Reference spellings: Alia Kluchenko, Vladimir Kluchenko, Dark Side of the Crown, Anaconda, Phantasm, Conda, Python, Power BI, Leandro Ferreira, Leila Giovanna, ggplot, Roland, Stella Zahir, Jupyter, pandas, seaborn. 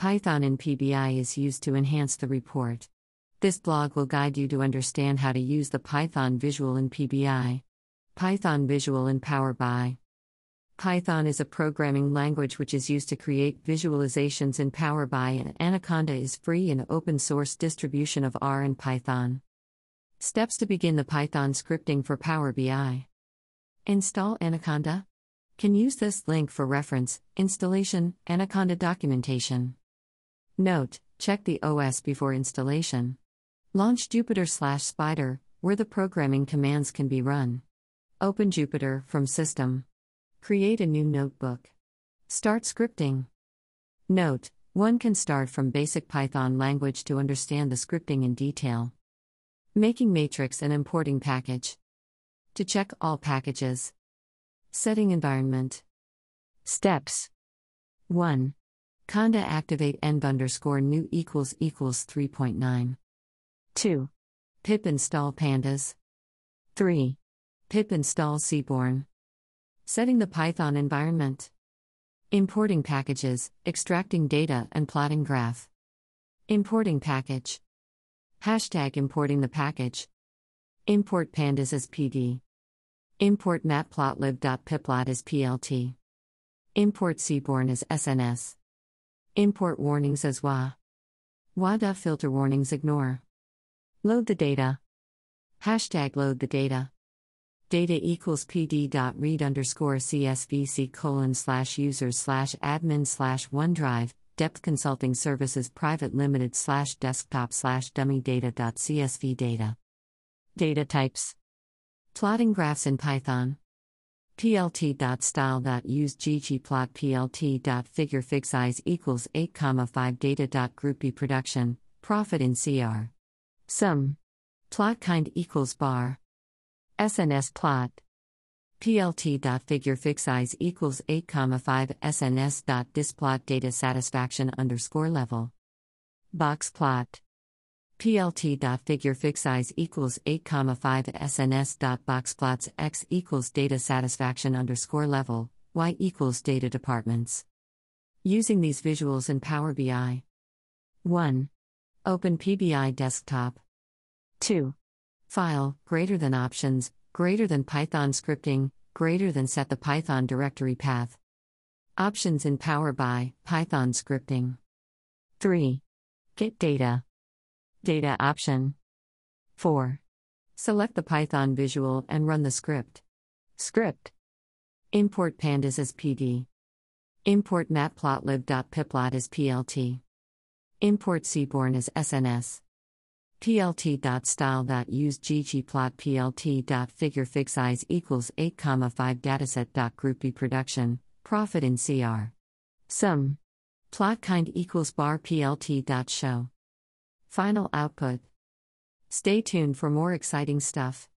Python in PBI is used to enhance the report. This blog will guide you to understand how to use the Python visual in PBI. Python visual in Power BI. Python is a programming language which is used to create visualizations in Power BI, and Anaconda is free and open source distribution of R and Python. Steps to begin the Python scripting for Power BI. Install Anaconda. Can use this link for reference, installation, Anaconda documentation. Note, check the OS before installation. Launch Jupyter/Spyder, where the programming commands can be run. Open Jupyter from System. Create a new notebook. Start scripting. Note, one can start from basic Python language to understand the scripting in detail. Making matrix and importing package. To check all packages. Setting environment. Steps. 1. Conda activate env_new == 3.9. 2. Pip install pandas. 3. Pip install seaborn. Setting the Python environment. Importing packages, extracting data and plotting graph. Importing package. Hashtag importing the package. Import pandas as PD. Import matplotlib.pyplot as PLT. Import seaborn as SNS. Import warnings as WA. WA.filter warnings ignore. Load the data. Hashtag load the data. data =pd.read_csvc:/users/admin/OneDrive, depth consulting services private limited /desktop/dummy data.csv data. Data types. Plotting graphs in Python. plt.style.use ggplot plt.figure_fig_size = 8, 5 data.group B production, profit in CR. Sum. Plot kind =bar. SNS plot. plt.figure_fig_size = 8, 5 SNS.displot data satisfaction _level. Box plot. plt.figure_fig_size = 8, 5 SNS.boxplots x = data satisfaction _level, y = data departments. Using these visuals in Power BI. 1. Open PBI desktop. 2. File, >options, >python scripting, >set the Python directory path. Options in Power BI, Python scripting. 3. Get data. Data option. 4. Select the Python visual and run the script. Script. Import pandas as PD. Import matplotlib.pyplot as PLT. Import seaborn as SNS. plt.style.use ggplot plt.figure_fig_size = 8, 5 dataset.group B production, profit in CR. Sum. Plot kind =bar plt.show. Final output. Stay tuned for more exciting stuff.